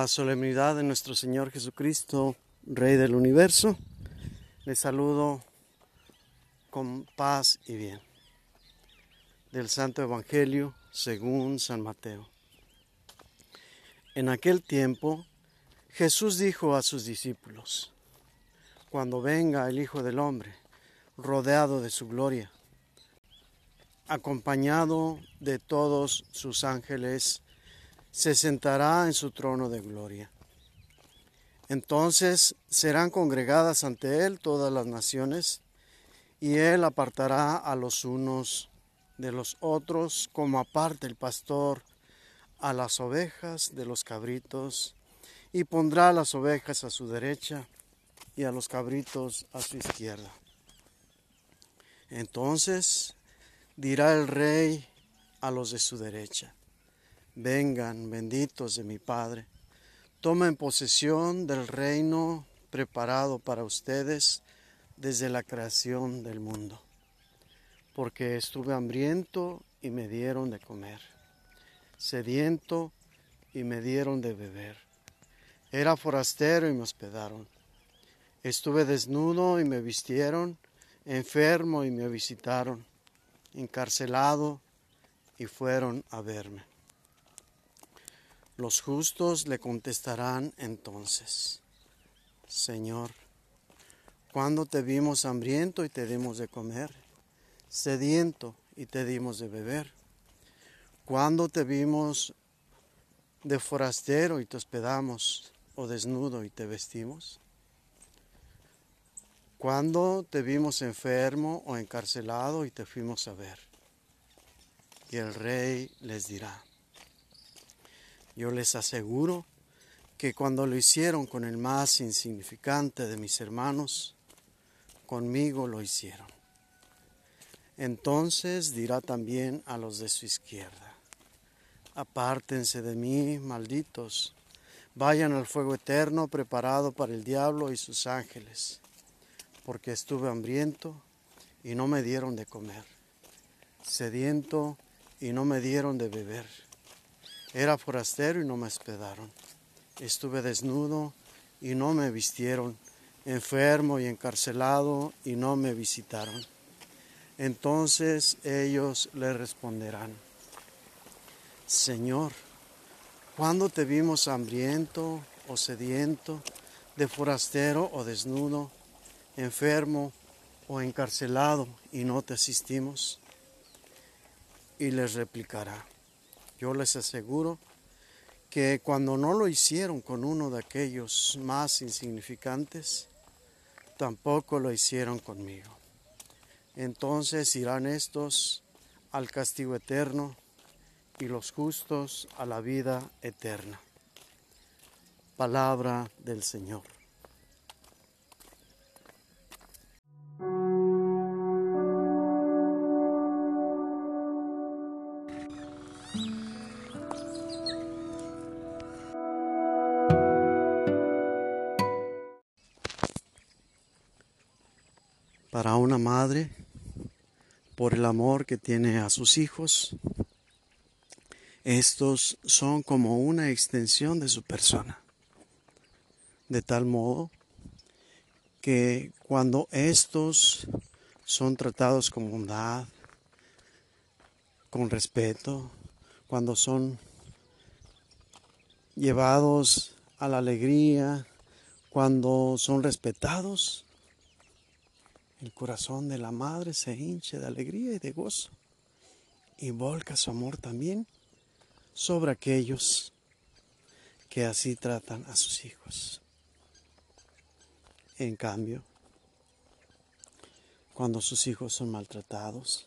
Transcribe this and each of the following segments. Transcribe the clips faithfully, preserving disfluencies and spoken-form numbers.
la solemnidad de nuestro Señor Jesucristo, Rey del Universo, les saludo con paz y bien. Del Santo Evangelio según San Mateo. En aquel tiempo, Jesús dijo a sus discípulos: cuando venga el Hijo del Hombre, rodeado de su gloria, acompañado de todos sus ángeles, se sentará en su trono de gloria. Entonces serán congregadas ante él todas las naciones, y él apartará a los unos de los otros, como aparta el pastor a las ovejas de los cabritos, y pondrá las ovejas a su derecha y a los cabritos a su izquierda. Entonces dirá el Rey a los de su derecha: vengan, benditos de mi Padre, tomen posesión del reino preparado para ustedes desde la creación del mundo, porque estuve hambriento y me dieron de comer, sediento y me dieron de beber, era forastero y me hospedaron, estuve desnudo y me vistieron, enfermo y me visitaron, encarcelado y fueron a verme. Los justos le contestarán entonces: Señor, ¿cuándo te vimos hambriento y te dimos de comer, sediento y te dimos de beber? ¿Cuándo te vimos de forastero y te hospedamos, o desnudo y te vestimos? ¿Cuándo te vimos enfermo o encarcelado y te fuimos a ver? Y el Rey les dirá: yo les aseguro que cuando lo hicieron con el más insignificante de mis hermanos, conmigo lo hicieron. Entonces dirá también a los de su izquierda: apártense de mí, malditos, vayan al fuego eterno preparado para el diablo y sus ángeles, porque estuve hambriento y no me dieron de comer, sediento y no me dieron de beber, era forastero y no me hospedaron, estuve desnudo y no me vistieron, enfermo y encarcelado y no me visitaron. Entonces ellos le responderán: Señor, ¿cuándo te vimos hambriento o sediento, de forastero o desnudo, enfermo o encarcelado y no te asistimos? Y les replicará: yo les aseguro que cuando no lo hicieron con uno de aquellos más insignificantes, tampoco lo hicieron conmigo. Entonces irán estos al castigo eterno y los justos a la vida eterna. Palabra del Señor. Para una madre, por el amor que tiene a sus hijos, estos son como una extensión de su persona, de tal modo que cuando estos son tratados con bondad, con respeto, cuando son llevados a la alegría, cuando son respetados, el corazón de la madre se hinche de alegría y de gozo, y volca su amor también sobre aquellos que así tratan a sus hijos. En cambio, cuando sus hijos son maltratados,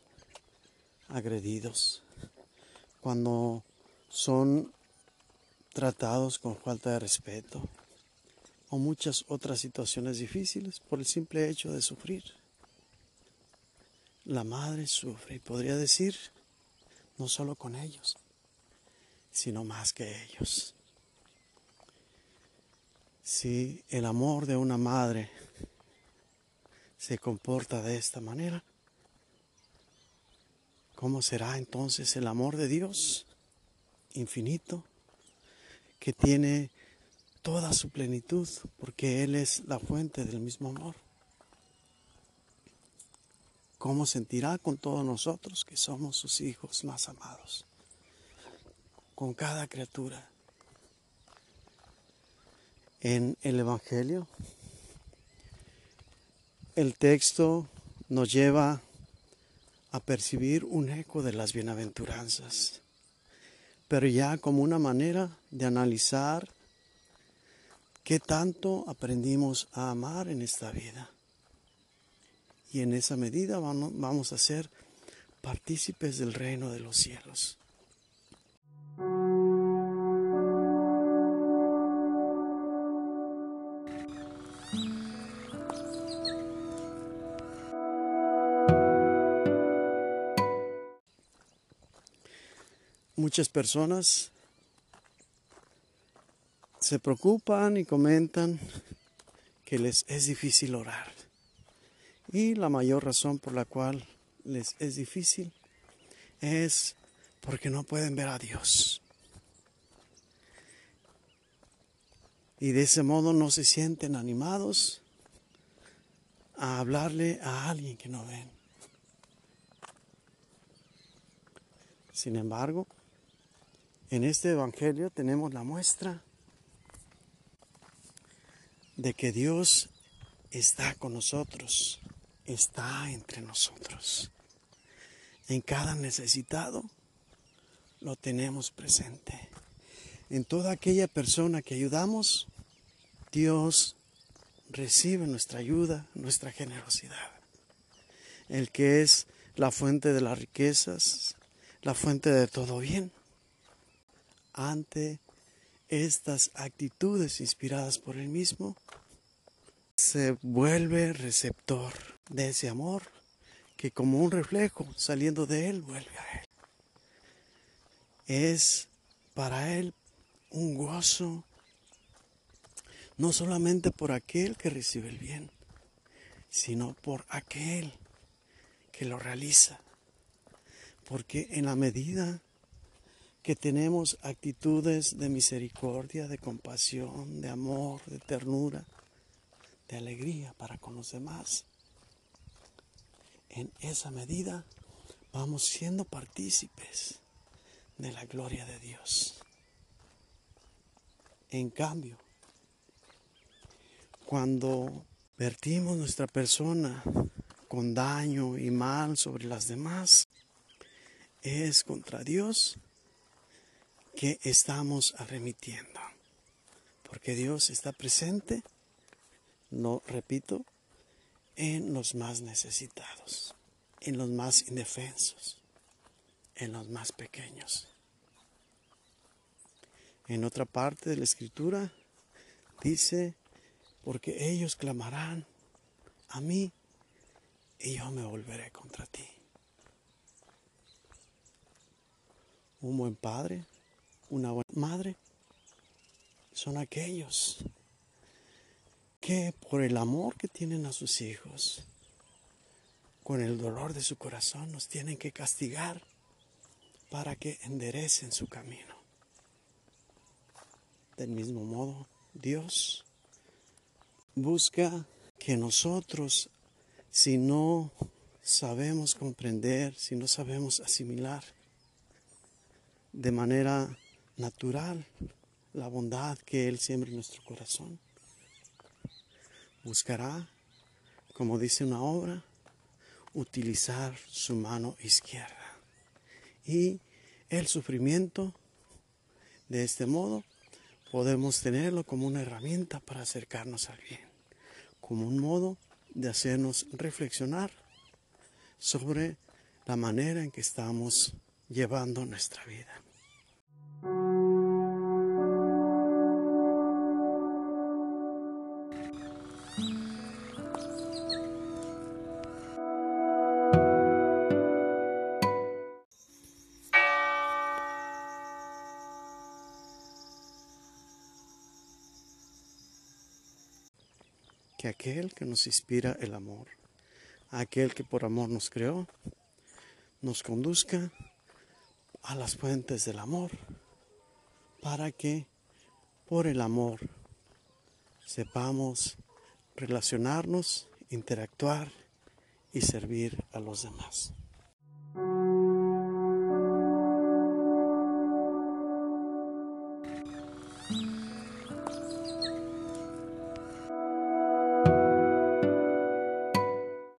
agredidos, cuando son tratados con falta de respeto, o muchas otras situaciones difíciles por el simple hecho de sufrir, la madre sufre, y podría decir, no solo con ellos, sino más que ellos. Si el amor de una madre se comporta de esta manera, ¿cómo será entonces el amor de Dios infinito, que tiene toda su plenitud, porque Él es la fuente del mismo amor. ¿Cómo sentirá con todos nosotros que somos sus hijos más amados? Con cada criatura. En el Evangelio, el texto nos lleva a percibir un eco de las bienaventuranzas, pero ya como una manera de analizar qué tanto aprendimos a amar en esta vida. Y en esa medida vamos a ser partícipes del reino de los cielos. Muchas personas se preocupan y comentan que les es difícil orar. Y la mayor razón por la cual les es difícil es porque no pueden ver a Dios. Y de ese modo no se sienten animados a hablarle a alguien que no ven. Sin embargo, en este Evangelio tenemos la muestra de que Dios está con nosotros, está entre nosotros. En cada necesitado lo tenemos presente. En toda aquella persona que ayudamos, Dios recibe nuestra ayuda, nuestra generosidad. El que es la fuente de las riquezas, la fuente de todo bien. Ante estas actitudes inspiradas por Él mismo, se vuelve receptor de ese amor que, como un reflejo saliendo de Él, vuelve a Él. Es para Él un gozo, no solamente por aquel que recibe el bien, sino por aquel que lo realiza. Porque en la medida que tenemos actitudes de misericordia, de compasión, de amor, de ternura, de alegría para con los demás, en esa medida vamos siendo partícipes de la gloria de Dios. En cambio, cuando vertimos nuestra persona con daño y mal sobre las demás, es contra Dios que estamos arremitiendo, porque Dios está presente, lo repito, en los más necesitados, en los más indefensos, en los más pequeños. En otra parte de la Escritura dice, porque ellos clamarán a mí y yo me volveré contra ti. Un buen padre, una buena madre, son aquellos que por el amor que tienen a sus hijos, con el dolor de su corazón, nos tienen que castigar para que enderecen su camino. Del mismo modo, Dios busca que nosotros, si no sabemos comprender, si no sabemos asimilar de manera natural la bondad que Él siembra en nuestro corazón, buscará, como dice una obra, utilizar su mano izquierda. Y el sufrimiento, de este modo, podemos tenerlo como una herramienta para acercarnos al bien, como un modo de hacernos reflexionar sobre la manera en que estamos llevando nuestra vida. Que aquel que nos inspira el amor, aquel que por amor nos creó, nos conduzca a las fuentes del amor, para que por el amor sepamos relacionarnos, interactuar y servir a los demás.